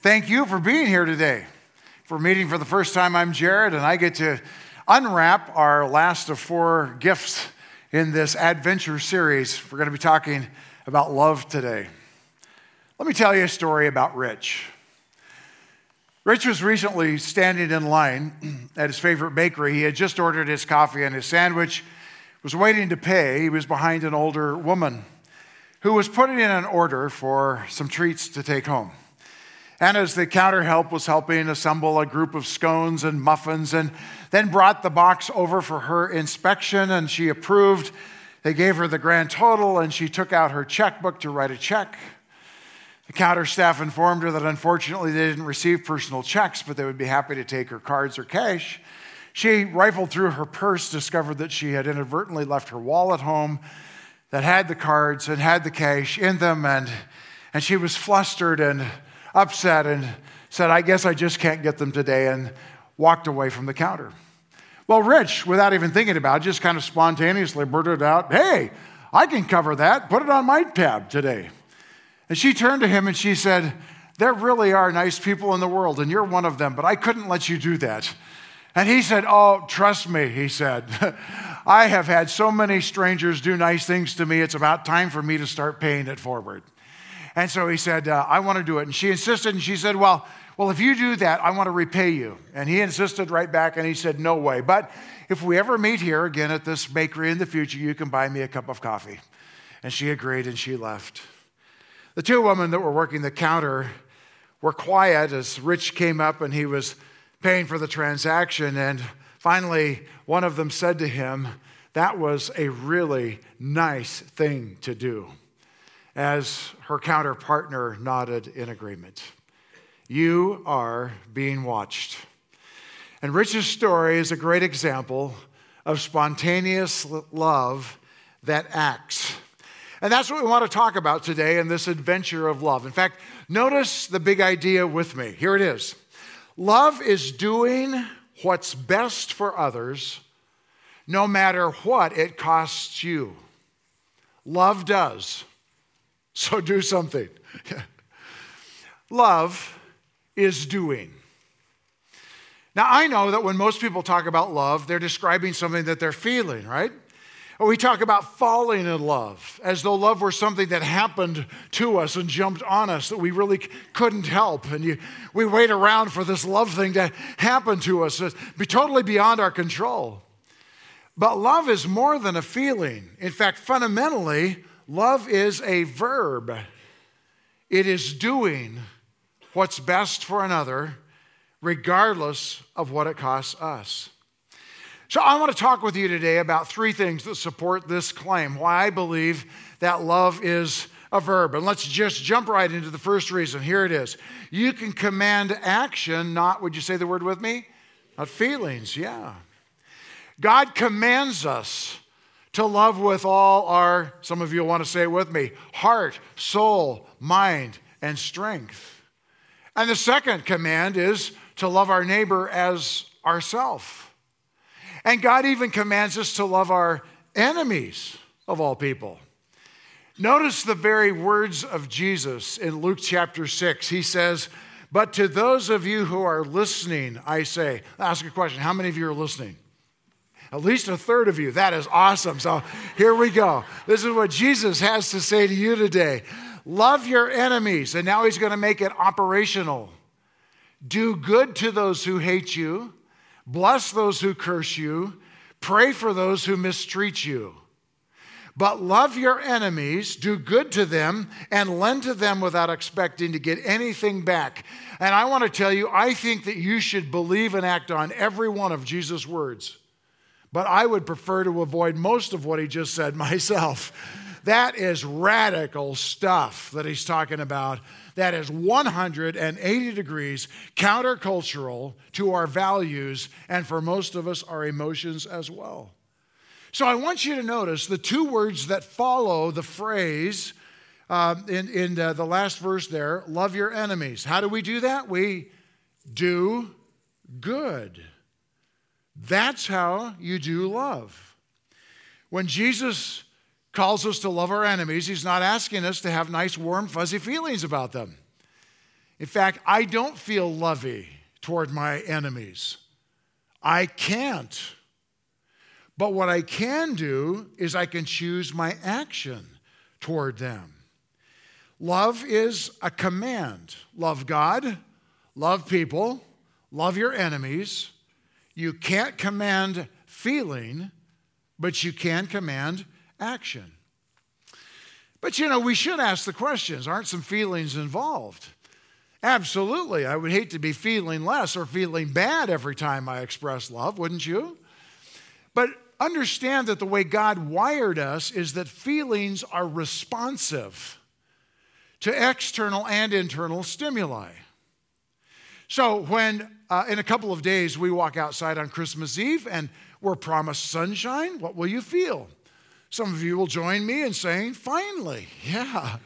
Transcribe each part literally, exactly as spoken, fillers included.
Thank you for being here today. If we're meeting for the first time, I'm Jared, and I get to unwrap our last of four gifts in this adventure series. We're going to be talking about love today. Let me tell you a story about Rich. Rich was recently standing in line at his favorite bakery. He had just ordered his coffee and his sandwich, was waiting to pay. He was behind an older woman who was putting in an order for some treats to take home. And as the counter help was helping assemble a group of scones and muffins and then brought the box over for her inspection, and she approved. They gave her the grand total, and she took out her checkbook to write a check. The counter staff informed her that unfortunately they didn't receive personal checks, but they would be happy to take her cards or cash. She rifled through her purse, discovered that she had inadvertently left her wallet home that had the cards and had the cash in them, and, and she was flustered and upset and said, I guess I just can't get them today, and walked away from the counter. Well, Rich, without even thinking about it, just kind of spontaneously blurted out, hey, I can cover that. Put it on my tab today. And she turned to him and she said, there really are nice people in the world, and you're one of them, but I couldn't let you do that. And he said, oh, trust me, he said, I have had so many strangers do nice things to me, it's about time for me to start paying it forward. And so he said, uh, I want to do it. And she insisted, and she said, well, well, if you do that, I want to repay you. And he insisted right back, and he said, no way. But if we ever meet here again at this bakery in the future, you can buy me a cup of coffee. And she agreed, and she left. The two women that were working the counter were quiet as Rich came up, and he was paying for the transaction. And finally, one of them said to him, that was a really nice thing to do. As her counter partner nodded in agreement. You are being watched. And Rich's story is a great example of spontaneous love that acts. And that's what we want to talk about today in this adventure of love. In fact, notice the big idea with me. Here it is. Love is doing what's best for others, no matter what it costs you. Love does. So do something. Love is doing. Now, I know that when most people talk about love, they're describing something that they're feeling, right? Or we talk about falling in love, as though love were something that happened to us and jumped on us that we really couldn't help. And you, we wait around for this love thing to happen to us, be totally beyond our control. But love is more than a feeling. In fact, fundamentally, love is a verb. It is doing what's best for another, regardless of what it costs us. So I want to talk with you today about three things that support this claim, why I believe that love is a verb. And let's just jump right into the first reason. Here it is. You can command action, not, would you say the word with me? Not feelings, yeah. God commands us to love with all our, some of you want to say it with me, heart, soul, mind, and strength. And the second command is to love our neighbor as ourself. And God even commands us to love our enemies of all people. Notice the very words of Jesus in Luke chapter six. He says, but to those of you who are listening, I say, I'll ask a question, how many of you are listening? At least a third of you. That is awesome. So here we go. This is what Jesus has to say to you today. Love your enemies. And now he's going to make it operational. Do good to those who hate you. Bless those who curse you. Pray for those who mistreat you. But love your enemies, do good to them, and lend to them without expecting to get anything back. And I want to tell you, I think that you should believe and act on every one of Jesus' words. But I would prefer to avoid most of what he just said myself. That is radical stuff that he's talking about. That is one hundred eighty degrees countercultural to our values and for most of us, our emotions as well. So I want you to notice the two words that follow the phrase uh, in, in the, the last verse there, love your enemies. How do we do that? We do good. That's how you do love. When Jesus calls us to love our enemies, he's not asking us to have nice, warm, fuzzy feelings about them. In fact, I don't feel lovey toward my enemies. I can't. But what I can do is I can choose my action toward them. Love is a command. Love God, love people, love your enemies. You can't command feeling, but you can command action. But, you know, we should ask the questions, aren't some feelings involved? Absolutely. I would hate to be feeling less or feeling bad every time I express love, wouldn't you? But understand that the way God wired us is that feelings are responsive to external and internal stimuli. So when uh, in a couple of days we walk outside on Christmas Eve and we're promised sunshine, what will you feel? Some of you will join me in saying, finally, yeah.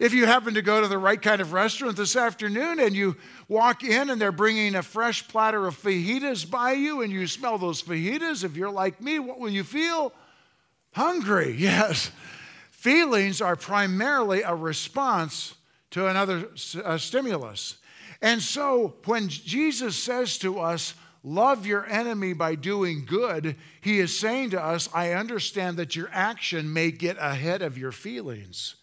If you happen to go to the right kind of restaurant this afternoon and you walk in and they're bringing a fresh platter of fajitas by you and you smell those fajitas, if you're like me, what will you feel? Hungry, yes. Feelings are primarily a response to another uh, stimulus. And so when Jesus says to us, love your enemy by doing good, he is saying to us, I understand that your action may get ahead of your feelings.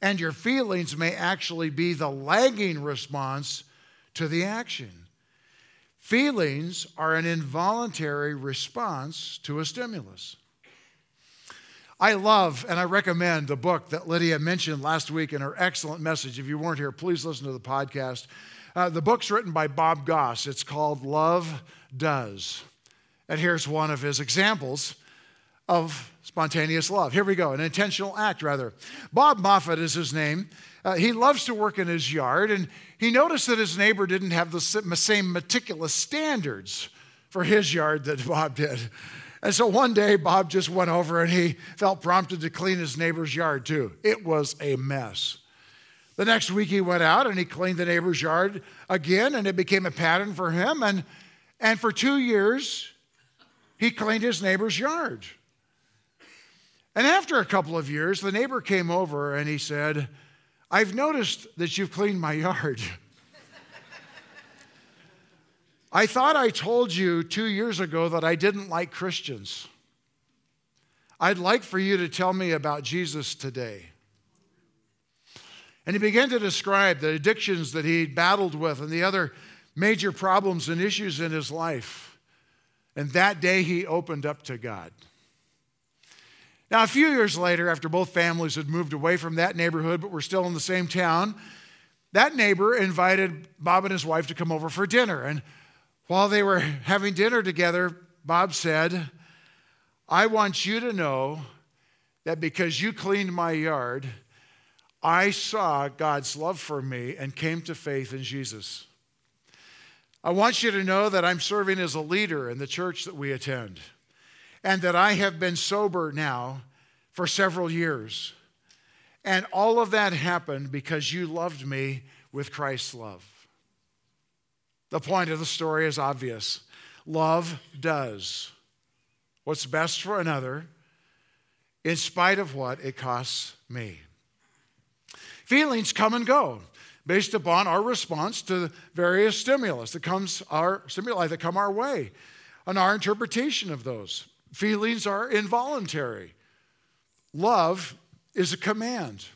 And your feelings may actually be the lagging response to the action. Feelings are an involuntary response to a stimulus. I love and I recommend the book that Lydia mentioned last week in her excellent message. If you weren't here, please listen to the podcast. Uh, the book's written by Bob Goss. It's called Love Does. And here's one of his examples of spontaneous love. Here we go, an intentional act, rather. Bob Moffat is his name. Uh, he loves to work in his yard, and he noticed that his neighbor didn't have the same meticulous standards for his yard that Bob did. And so one day, Bob just went over, and he felt prompted to clean his neighbor's yard, too. It was a mess. The next week, he went out, and he cleaned the neighbor's yard again, and it became a pattern for him. And, and for two years, he cleaned his neighbor's yard. And after a couple of years, the neighbor came over and he said, I've noticed that you've cleaned my yard. I thought I told you two years ago that I didn't like Christians. I'd like for you to tell me about Jesus today. And he began to describe the addictions that he battled with and the other major problems and issues in his life. And that day he opened up to God. Now, a few years later, after both families had moved away from that neighborhood but were still in the same town, that neighbor invited Bob and his wife to come over for dinner. And while they were having dinner together, Bob said, I want you to know that because you cleaned my yard, I saw God's love for me and came to faith in Jesus. I want you to know that I'm serving as a leader in the church that we attend, and that I have been sober now for several years. And all of that happened because you loved me with Christ's love. The point of the story is obvious. Love does what's best for another in spite of what it costs me. Feelings come and go based upon our response to the various stimulus that comes our stimuli that come our way and our interpretation of those. Feelings are involuntary. Love is a command.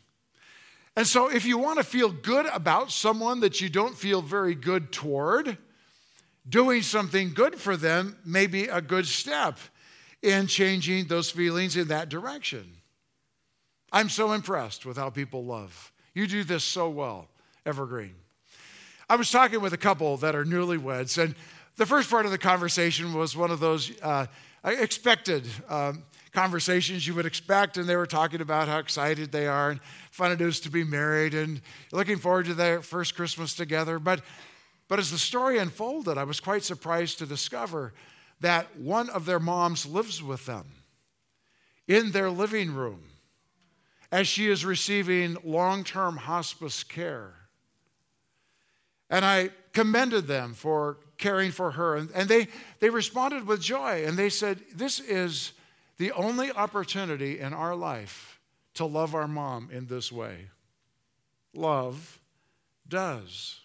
And so if you want to feel good about someone that you don't feel very good toward, doing something good for them may be a good step in changing those feelings in that direction. I'm so impressed with how people love. You do this so well, Evergreen. I was talking with a couple that are newlyweds, and the first part of the conversation was one of those uh, expected um, conversations you would expect, and they were talking about how excited they are and fun it is to be married and looking forward to their first Christmas together. But, but as the story unfolded, I was quite surprised to discover that one of their moms lives with them in their living room as she is receiving long-term hospice care. And I commended them for caring for her, and, and they, they responded with joy, and they said, this is the only opportunity in our life to love our mom in this way. Love does.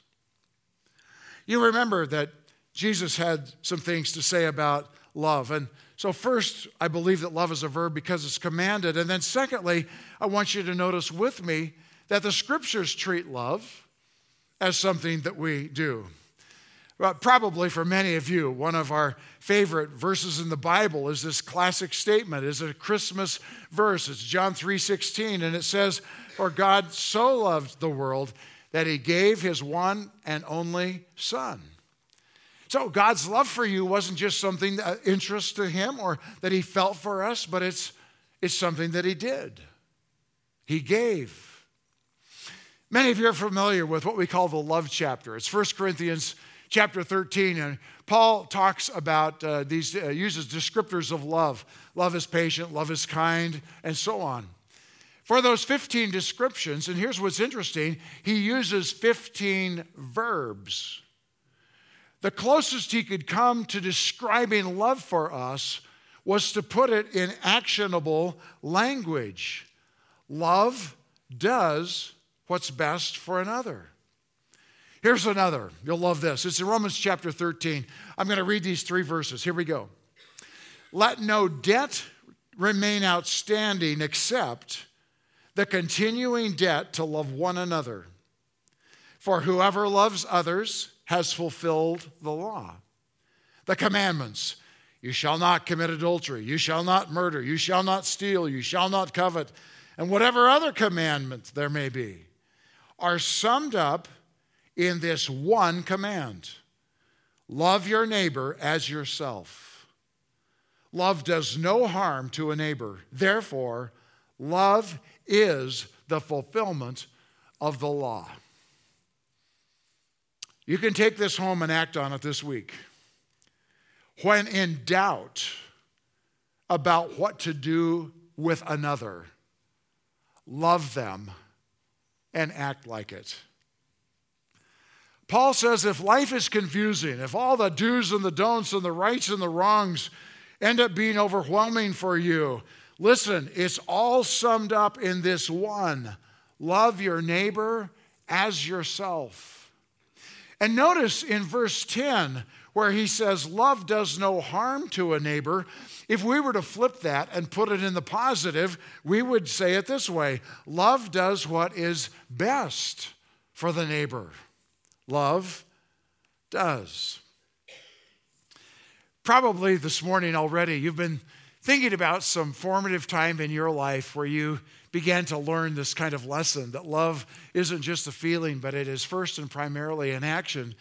You remember that Jesus had some things to say about love. And so first, I believe that love is a verb because it's commanded. And then secondly, I want you to notice with me that the Scriptures treat love as something that we do. Well, probably for many of you, one of our favorite verses in the Bible is this classic statement. It's a Christmas verse. It's John three sixteen, and it says, "For God so loved the world that he gave his one and only Son." So God's love for you wasn't just something of interest to him or that he felt for us, but it's, it's something that he did. He gave. Many of you are familiar with what we call the love chapter. It's First Corinthians chapter thirteen, and Paul talks about uh, these, uh, uses descriptors of love. Love is patient, love is kind, and so on. For those fifteen descriptions, and here's what's interesting, he uses fifteen verbs. The closest he could come to describing love for us was to put it in actionable language. Love does what's best for another. Here's another. You'll love this. It's in Romans chapter thirteen. I'm going to read these three verses. Here we go. "Let no debt remain outstanding except the continuing debt to love one another. For whoever loves others has fulfilled the law. The commandments, you shall not commit adultery, you shall not murder, you shall not steal, you shall not covet, and whatever other commandment there may be, are summed up in this one command: love your neighbor as yourself. Love does no harm to a neighbor. Therefore, love is the fulfillment of the law." You can take this home and act on it this week. When in doubt about what to do with another, love them and act like it. Paul says if life is confusing, if all the do's and the don'ts and the rights and the wrongs end up being overwhelming for you, listen, it's all summed up in this one: love your neighbor as yourself. And notice in verse ten where he says love does no harm to a neighbor, if we were to flip that and put it in the positive, we would say it this way: love does what is best for the neighbor. Love does. Probably this morning already, you've been thinking about some formative time in your life where you began to learn this kind of lesson, that love isn't just a feeling, but it is first and primarily an action.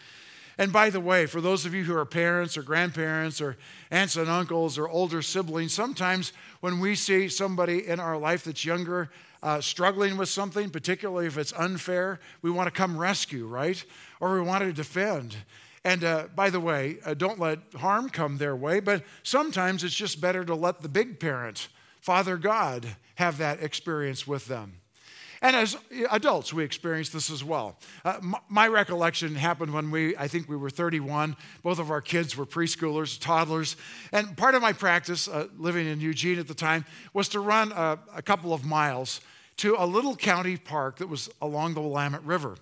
And by the way, for those of you who are parents or grandparents or aunts and uncles or older siblings, sometimes when we see somebody in our life that's younger Uh, struggling with something, particularly if it's unfair, we want to come rescue, right? Or we want to defend. And uh, by the way, uh, don't let harm come their way, but sometimes it's just better to let the big parent, Father God, have that experience with them. And as adults, we experience this as well. Uh, my, my recollection happened when we, I think we were thirty-one. Both of our kids were preschoolers, toddlers. And part of my practice, uh, living in Eugene at the time, was to run a, a couple of miles to a little county park that was along the Willamette River.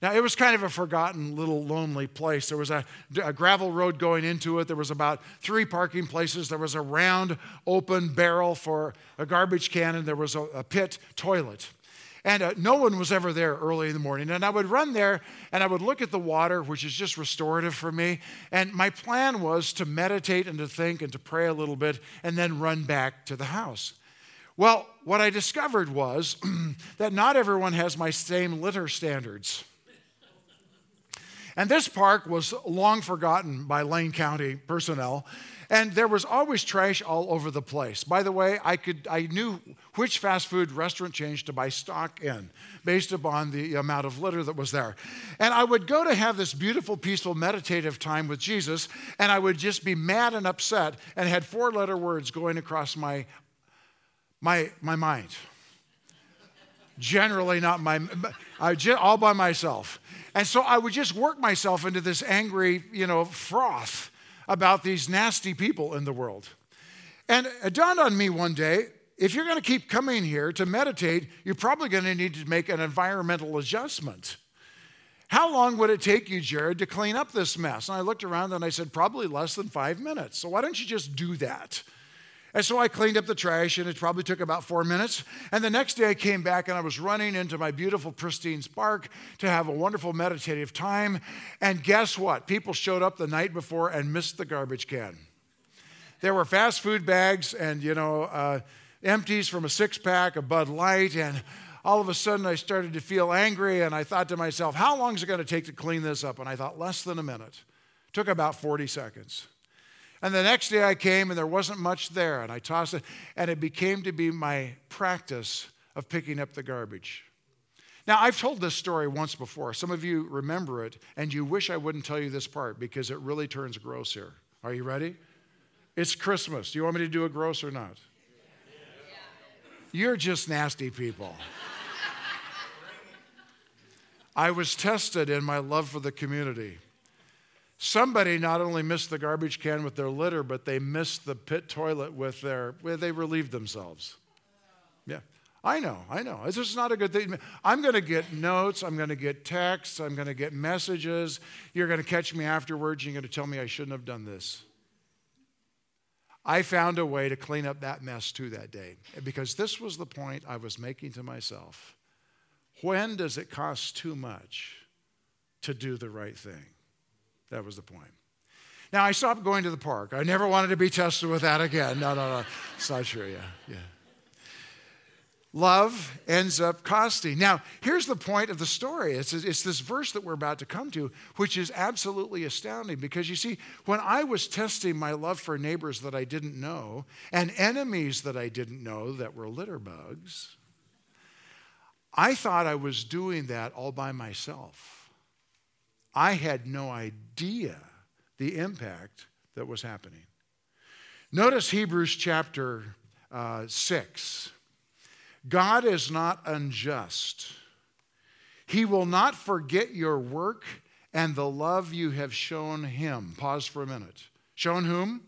Now, it was kind of a forgotten little lonely place. There was a, a gravel road going into it. There was about three parking places. There was a round open barrel for a garbage can, and there was a, a pit toilet. And uh, no one was ever there early in the morning. And I would run there, and I would look at the water, which is just restorative for me. And my plan was to meditate and to think and to pray a little bit and then run back to the house. Well, what I discovered was that not everyone has my same litter standards. And this park was long forgotten by Lane County personnel, and there was always trash all over the place. By the way, I could I knew which fast food restaurant chains to buy stock in based upon the amount of litter that was there. And I would go to have this beautiful, peaceful, meditative time with Jesus, and I would just be mad and upset and had four-letter words going across my my my mind. Generally not my, I just, all by myself. And so I would just work myself into this angry, you know, froth about these nasty people in the world. And it dawned on me one day, if you're going to keep coming here to meditate, you're probably going to need to make an environmental adjustment. How long would it take you, Jared, to clean up this mess? And I looked around and I said, probably less than five minutes. So why don't you just do that? And so I cleaned up the trash, and it probably took about four minutes. And the next day I came back, and I was running into my beautiful Pristine's Park to have a wonderful meditative time. And guess what? People showed up the night before and missed the garbage can. There were fast food bags and, you know, uh, empties from a six-pack, a Bud Light, and all of a sudden I started to feel angry, and I thought to myself, how long is it going to take to clean this up? And I thought, less than a minute. It took about forty seconds. And the next day I came, and there wasn't much there, and I tossed it, and it became to be my practice of picking up the garbage. Now, I've told this story once before. Some of you remember it, and you wish I wouldn't tell you this part because it really turns gross here. Are you ready? It's Christmas. Do you want me to do it gross or not? You're just nasty people. I was tested in my love for the community. Somebody not only missed the garbage can with their litter, but they missed the pit toilet with their, well, they relieved themselves. Yeah, I know, I know. This is not a good thing. I'm going to get notes. I'm going to get texts. I'm going to get messages. You're going to catch me afterwards. You're going to tell me I shouldn't have done this. I found a way to clean up that mess too that day, because this was the point I was making to myself. When does it cost too much to do the right thing? That was the point. Now, I stopped going to the park. I never wanted to be tested with that again. No, no, no. It's not true. Yeah, yeah. Love ends up costing. Now, here's the point of the story. It's, it's this verse that we're about to come to, which is absolutely astounding, because you see, when I was testing my love for neighbors that I didn't know and enemies that I didn't know that were litter bugs, I thought I was doing that all by myself. I had no idea the impact that was happening. Notice Hebrews chapter uh, six. God is not unjust. He will not forget your work and the love you have shown him. Pause for a minute. Shown whom?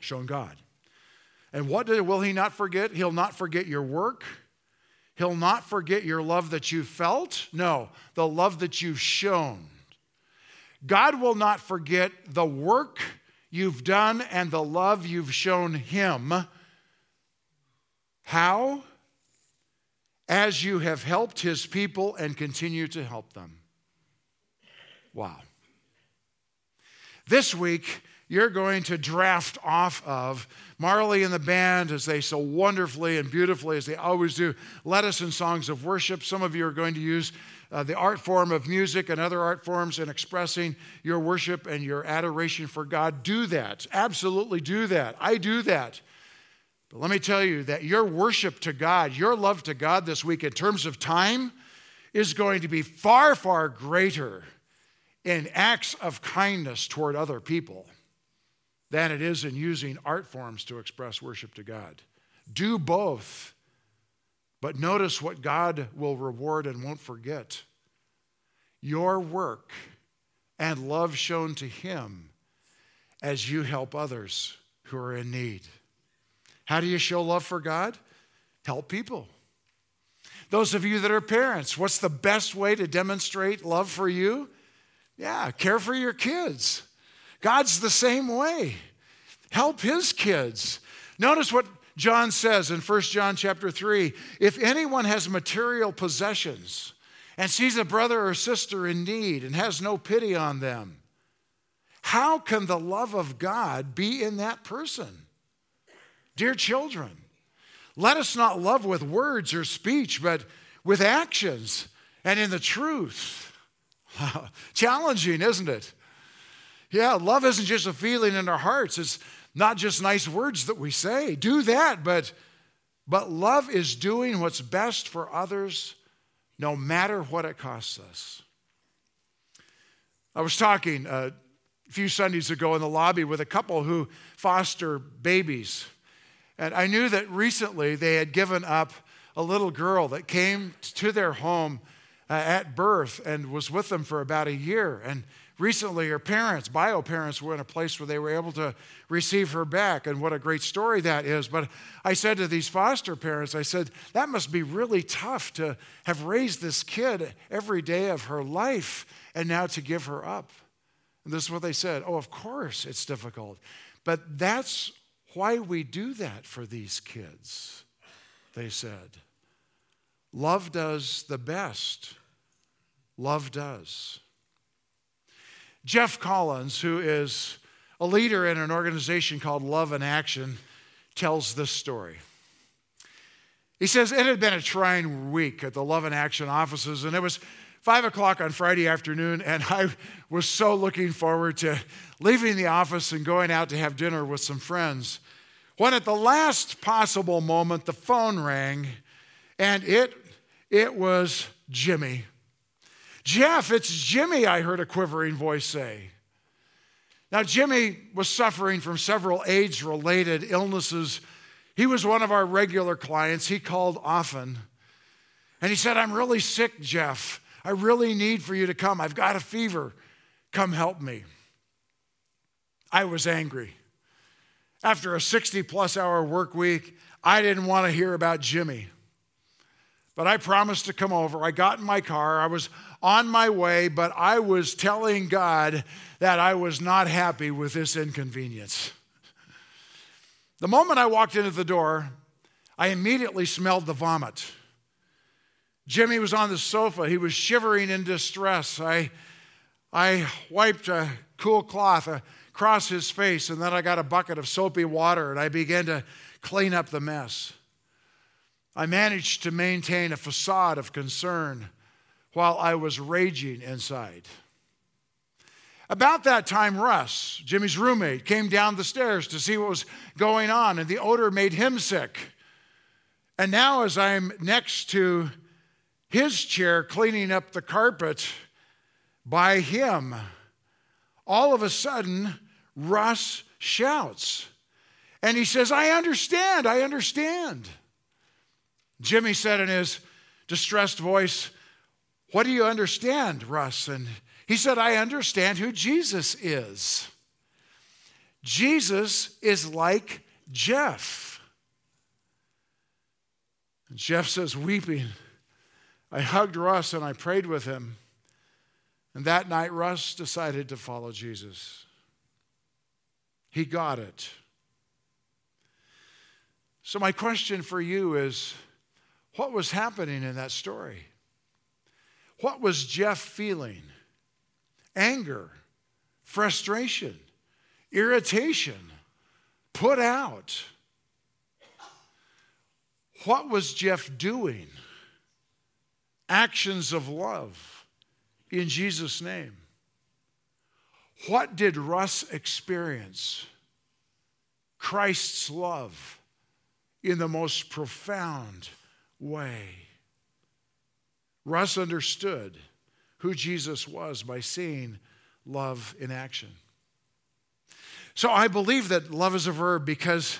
Shown God. And what did, will he not forget? He'll not forget your work. He'll not forget your love that you felt. No, the love that you've shown. God will not forget the work you've done and the love you've shown him. How? As you have helped his people and continue to help them. Wow. This week, you're going to draft off of Marley and the band, as they so wonderfully and beautifully, as they always do, led us in songs of worship. Some of you are going to use uh, the art form of music and other art forms in expressing your worship and your adoration for God. Do that. Absolutely do that. I do that. But let me tell you that your worship to God, your love to God this week in terms of time is going to be far, far greater in acts of kindness toward other people than it is in using art forms to express worship to God. Do both, but notice what God will reward and won't forget. Your work and love shown to him as you help others who are in need. How do you show love for God? Help people. Those of you that are parents, what's the best way to demonstrate love for you? Yeah, care for your kids. God's the same way. Help his kids. Notice what John says in First John chapter three. If anyone has material possessions and sees a brother or sister in need and has no pity on them, how can the love of God be in that person? Dear children, let us not love with words or speech, but with actions and in the truth. Challenging, isn't it? Yeah, love isn't just a feeling in our hearts. It's not just nice words that we say. Do that, but, but love is doing what's best for others, no matter what it costs us. I was talking uh, a few Sundays ago in the lobby with a couple who foster babies. And I knew that recently they had given up a little girl that came to their home uh, at birth and was with them for about a year. And recently her parents, bio parents, were in a place where they were able to receive her back. And what a great story that is. But I said to these foster parents, I said, that must be really tough to have raised this kid every day of her life and now to give her up. And this is what they said. Oh, of course it's difficult. But that's why we do that for these kids, they said. Love does the best. Love does. Jeff Collins, who is a leader in an organization called Love and Action, tells this story. He says, it had been a trying week at the Love and Action offices, and it was Five o'clock on Friday afternoon, and I was so looking forward to leaving the office and going out to have dinner with some friends, when at the last possible moment, the phone rang, and it it was Jimmy. Jeff, it's Jimmy, I heard a quivering voice say. Now, Jimmy was suffering from several AIDS-related illnesses. He was one of our regular clients. He called often, and he said, I'm really sick, Jeff. I really need for you to come. I've got a fever. Come help me. I was angry. After a sixty-plus hour work week, I didn't want to hear about Jimmy. But I promised to come over. I got in my car. I was on my way, but I was telling God that I was not happy with this inconvenience. The moment I walked into the door, I immediately smelled the vomit. Jimmy was on the sofa. He was shivering in distress. I, I wiped a cool cloth across his face, and then I got a bucket of soapy water, and I began to clean up the mess. I managed to maintain a facade of concern while I was raging inside. About that time, Russ, Jimmy's roommate, came down the stairs to see what was going on, and the odor made him sick. And now as I'm next to his chair cleaning up the carpet by him, all of a sudden, Russ shouts. And he says, I understand, I understand. Jimmy said in his distressed voice, what do you understand, Russ? And he said, I understand who Jesus is. Jesus is like Jeff. And Jeff says, weeping, I hugged Russ and I prayed with him. And that night, Russ decided to follow Jesus. He got it. So my question for you is, what was happening in that story? What was Jeff feeling? Anger, frustration, irritation, put out. What was Jeff doing? Actions of love in Jesus' name. What did Russ experience? Christ's love in the most profound way. Russ understood who Jesus was by seeing love in action. So I believe that love is a verb because,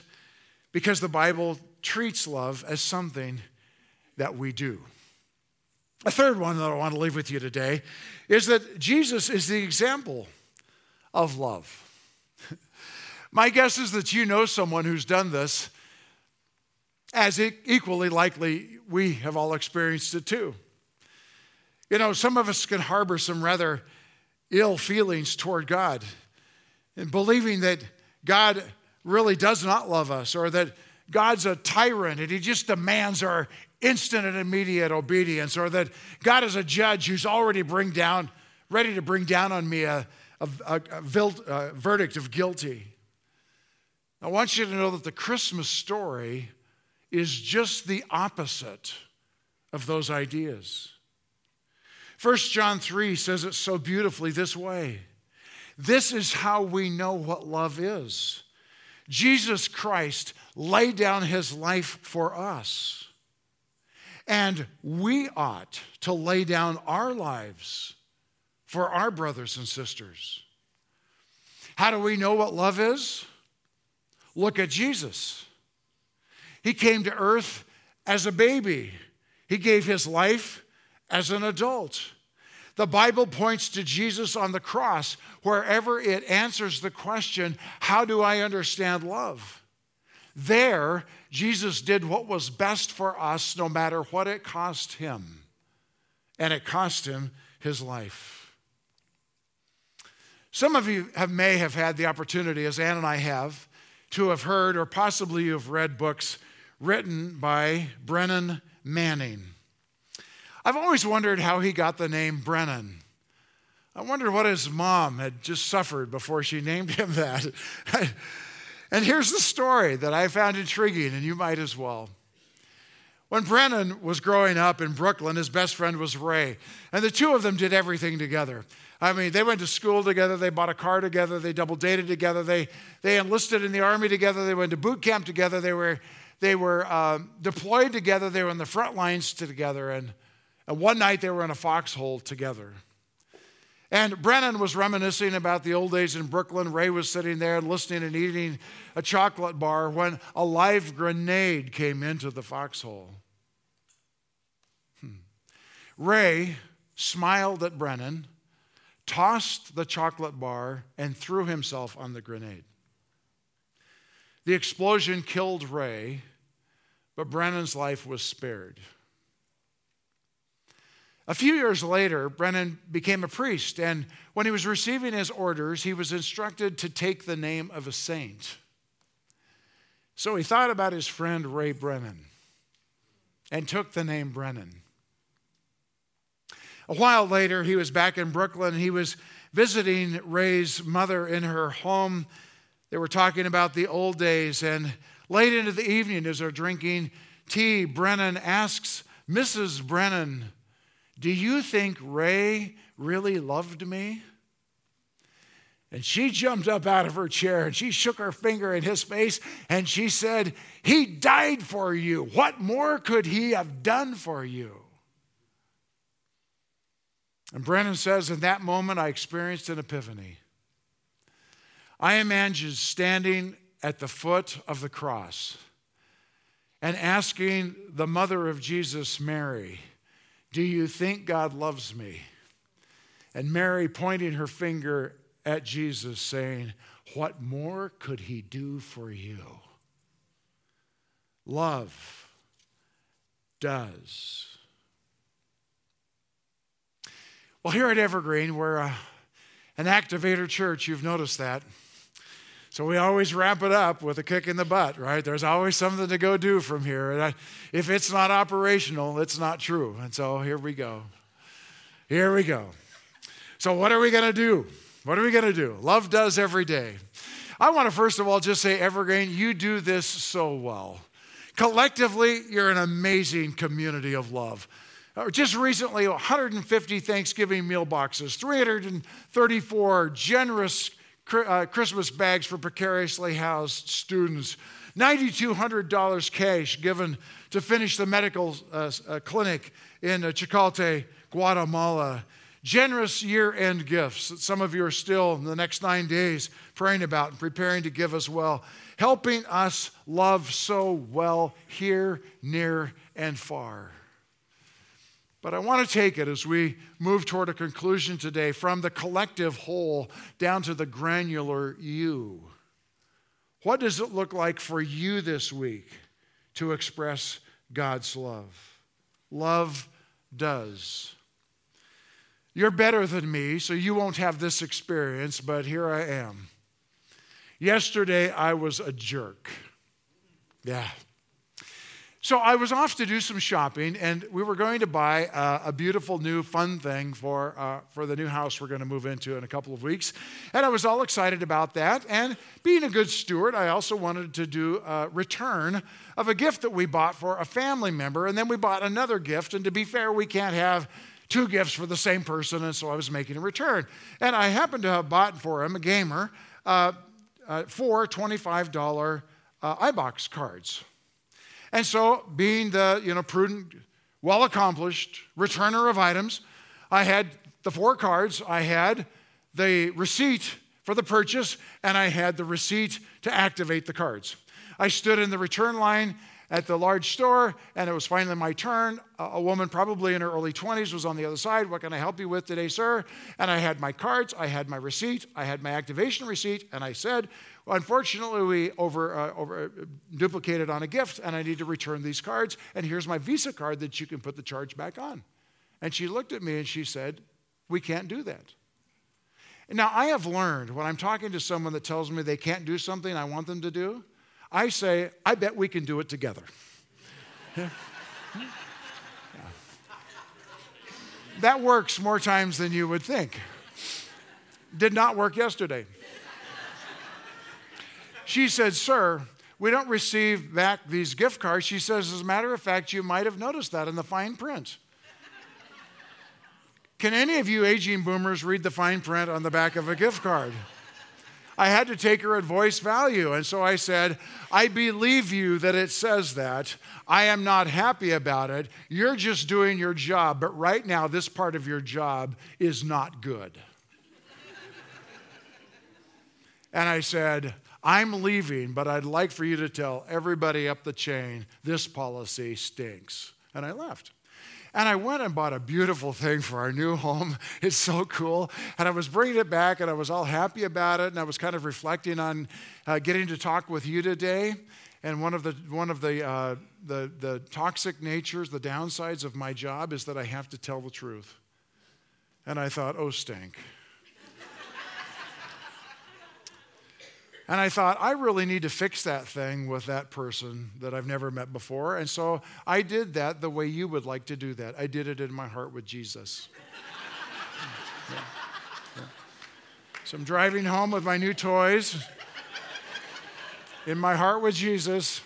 because the Bible treats love as something that we do. A third one that I want to leave with you today is that Jesus is the example of love. My guess is that you know someone who's done this, as equally likely we have all experienced it too. You know, some of us can harbor some rather ill feelings toward God and believing that God really does not love us, or that God's a tyrant and he just demands our instant and immediate obedience, or that God is a judge who's already bring down, ready to bring down on me a, a, a, a, vil, a verdict of guilty. I want you to know that the Christmas story is just the opposite of those ideas. First John three says it so beautifully this way. This is how we know what love is. Jesus Christ laid down his life for us. And we ought to lay down our lives for our brothers and sisters. How do we know what love is? Look at Jesus. He came to earth as a baby. He gave his life as an adult. The Bible points to Jesus on the cross wherever it answers the question, how do I understand love? There, Jesus did what was best for us no matter what it cost him. And it cost him his life. Some of you have, may have had the opportunity, as Ann and I have, to have heard or possibly you've read books written by Brennan Manning. I've always wondered how he got the name Brennan. I wondered what his mom had just suffered before she named him that. And here's the story that I found intriguing, and you might as well. When Brennan was growing up in Brooklyn, his best friend was Ray, and the two of them did everything together. I mean, they went to school together, they bought a car together, they double dated together, they, they enlisted in the army together, they went to boot camp together, they were, they were uh, deployed together, they were on the front lines together, and And one night they were in a foxhole together. And Brennan was reminiscing about the old days in Brooklyn. Ray was sitting there listening and eating a chocolate bar when a live grenade came into the foxhole. Hmm. Ray smiled at Brennan, tossed the chocolate bar, and threw himself on the grenade. The explosion killed Ray, but Brennan's life was spared. A few years later, Brennan became a priest, and when he was receiving his orders, he was instructed to take the name of a saint. So he thought about his friend Ray Brennan and took the name Brennan. A while later, he was back in Brooklyn. He was visiting Ray's mother in her home. They were talking about the old days, and late into the evening, as they're drinking tea, Brennan asks Missus Brennan, "Do you think Ray really loved me?" And she jumped up out of her chair and she shook her finger in his face and she said, "He died for you. What more could he have done for you?" And Brennan says, "In that moment, I experienced an epiphany. I imagined standing at the foot of the cross and asking the mother of Jesus, Mary, 'Do you think God loves me?' And Mary pointing her finger at Jesus saying, 'What more could he do for you?' Love does." Well, here at Evergreen, we're a, an activator church. You've noticed that. So we always wrap it up with a kick in the butt, right? There's always something to go do from here. And I, if it's not operational, it's not true. And so here we go. Here we go. So what are we going to do? What are we going to do? Love does every day. I want to first of all just say, Evergreen, you do this so well. Collectively, you're an amazing community of love. Just recently, one hundred fifty Thanksgiving meal boxes, three hundred thirty-four generous Uh, Christmas bags for precariously housed students, nine thousand two hundred dollars cash given to finish the medical uh, uh, clinic in uh, Chicalte, Guatemala, generous year-end gifts that some of you are still in the next nine days praying about and preparing to give as well, helping us love so well here, near, and far. But I want to take it as we move toward a conclusion today from the collective whole down to the granular you. What does it look like for you this week to express God's love? Love does. You're better than me, so you won't have this experience, but here I am. Yesterday, I was a jerk. Yeah. So I was off to do some shopping, and we were going to buy uh, a beautiful new fun thing for uh, for the new house we're going to move into in a couple of weeks. And I was all excited about that. And being a good steward, I also wanted to do a return of a gift that we bought for a family member. And then we bought another gift. And to be fair, we can't have two gifts for the same person. And so I was making a return. And I happened to have bought for him, a gamer, uh, uh, four twenty-five dollars uh, iBox cards. And so, being the, you know, prudent, well-accomplished returner of items, I had the four cards, I had the receipt for the purchase, and I had the receipt to activate the cards. I stood in the return line at the large store, and it was finally my turn. A woman probably in her early twenties was on the other side. What can I help you with today, sir? And I had my cards, I had my receipt, I had my activation receipt, and I said, well, unfortunately, we over, uh, over duplicated on a gift, and I need to return these cards, and here's my Visa card that you can put the charge back on. And she looked at me and she said, we can't do that. Now, I have learned when I'm talking to someone that tells me they can't do something I want them to do, I say, I bet we can do it together. Yeah. That works more times than you would think. Did not work yesterday. She said, sir, we don't receive back these gift cards. She says, as a matter of fact, you might have noticed that in the fine print. Can any of you aging boomers read the fine print on the back of a gift card? I had to take her at voice value, and so I said, I believe you that it says that. I am not happy about it. You're just doing your job, but right now this part of your job is not good. And I said, I'm leaving, but I'd like for you to tell everybody up the chain this policy stinks. And I left. And I went and bought a beautiful thing for our new home. It's so cool. And I was bringing it back, and I was all happy about it, and I was kind of reflecting on uh, getting to talk with you today. And one of the one of the, uh, the the toxic natures, the downsides of my job is that I have to tell the truth. And I thought, oh, stink. And I thought, I really need to fix that thing with that person that I've never met before. And so I did that the way you would like to do that. I did it in my heart with Jesus. Yeah. Yeah. So I'm driving home with my new toys. In my heart with Jesus.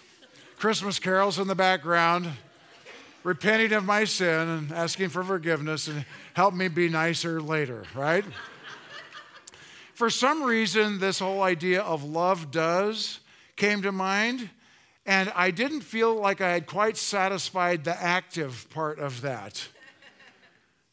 Christmas carols in the background. Repenting of my sin and asking for forgiveness and help me be nicer later, right? For some reason, this whole idea of love does came to mind, and I didn't feel like I had quite satisfied the active part of that.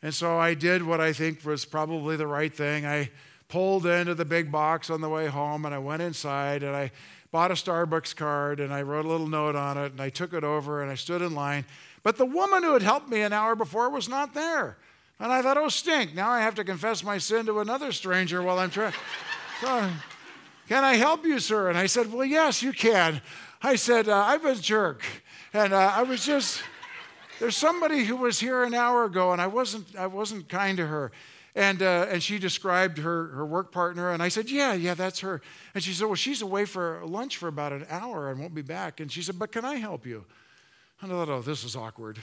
And so I did what I think was probably the right thing. I pulled into the big box on the way home, and I went inside, and I bought a Starbucks card, and I wrote a little note on it, and I took it over, and I stood in line. But the woman who had helped me an hour before was not there. And I thought, oh, stink. Now I have to confess my sin to another stranger while I'm trying. So, can I help you, sir? And I said, well, yes, you can. I said, uh, I'm a jerk. And uh, I was just, there's somebody who was here an hour ago, and I wasn't I wasn't kind to her. And uh, and she described her, her work partner, and I said, yeah, yeah, that's her. And she said, well, she's away for lunch for about an hour and won't be back. And she said, but can I help you? And I thought, oh, this is awkward.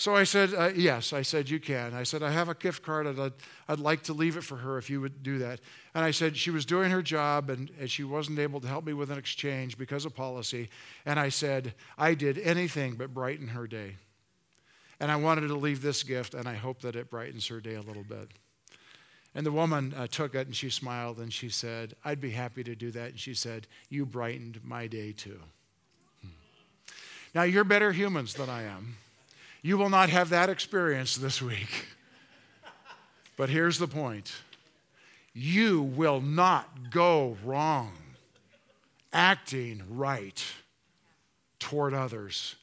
So I said, uh, yes, I said, you can. I said, I have a gift card. I'd, I'd like to leave it for her if you would do that. And I said, she was doing her job, and, and she wasn't able to help me with an exchange because of policy. And I said, I did anything but brighten her day. And I wanted to leave this gift, and I hope that it brightens her day a little bit. And the woman uh, took it, and she smiled, and she said, I'd be happy to do that. And she said, you brightened my day too. Hmm. Now, you're better humans than I am. You will not have that experience this week. But here's the point. You will not go wrong acting right toward others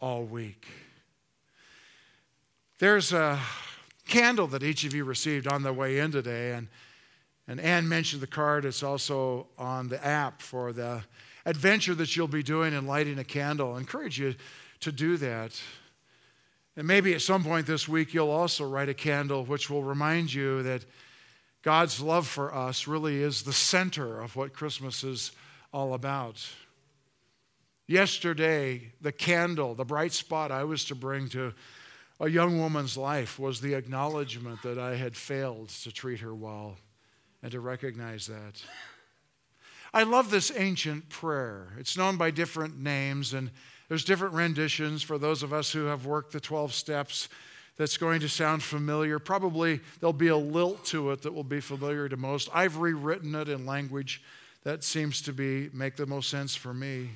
all week. There's a candle that each of you received on the way in today, and, and Ann mentioned the card. It's also on the app for the adventure that you'll be doing in lighting a candle. I encourage you to do that. And maybe at some point this week, you'll also light a candle, which will remind you that God's love for us really is the center of what Christmas is all about. Yesterday, the candle, the bright spot I was to bring to a young woman's life was the acknowledgement that I had failed to treat her well and to recognize that. I love this ancient prayer. It's known by different names, and there's different renditions for those of us who have worked the twelve steps. That's going to sound familiar. Probably there'll be a lilt to it that will be familiar to most. I've rewritten it in language that seems to be make the most sense for me.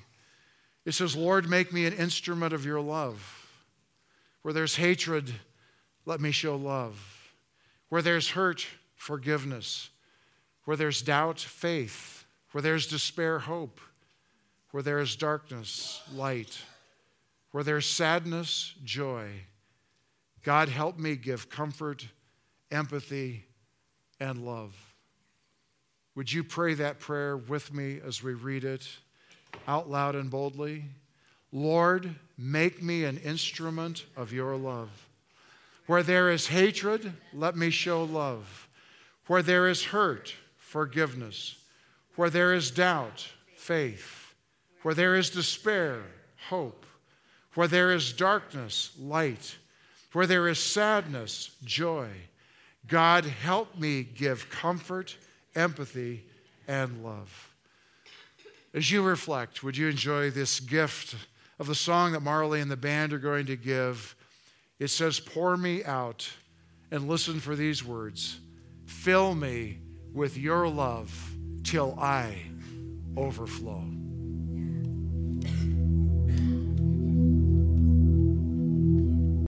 It says, Lord, make me an instrument of your love. Where there's hatred, let me show love. Where there's hurt, forgiveness. Where there's doubt, faith. Where there's despair, hope. Where there is darkness, light. Where there is sadness, joy. God, help me give comfort, empathy, and love. Would you pray that prayer with me as we read it out loud and boldly? Lord, make me an instrument of your love. Where there is hatred, let me show love. Where there is hurt, forgiveness. Where there is doubt, faith. Where there is despair, hope. Where there is darkness, light. Where there is sadness, joy. God, help me give comfort, empathy, and love. As you reflect, would you enjoy this gift of the song that Marley and the band are going to give? It says, pour me out, and listen for these words. Fill me with your love till I overflow.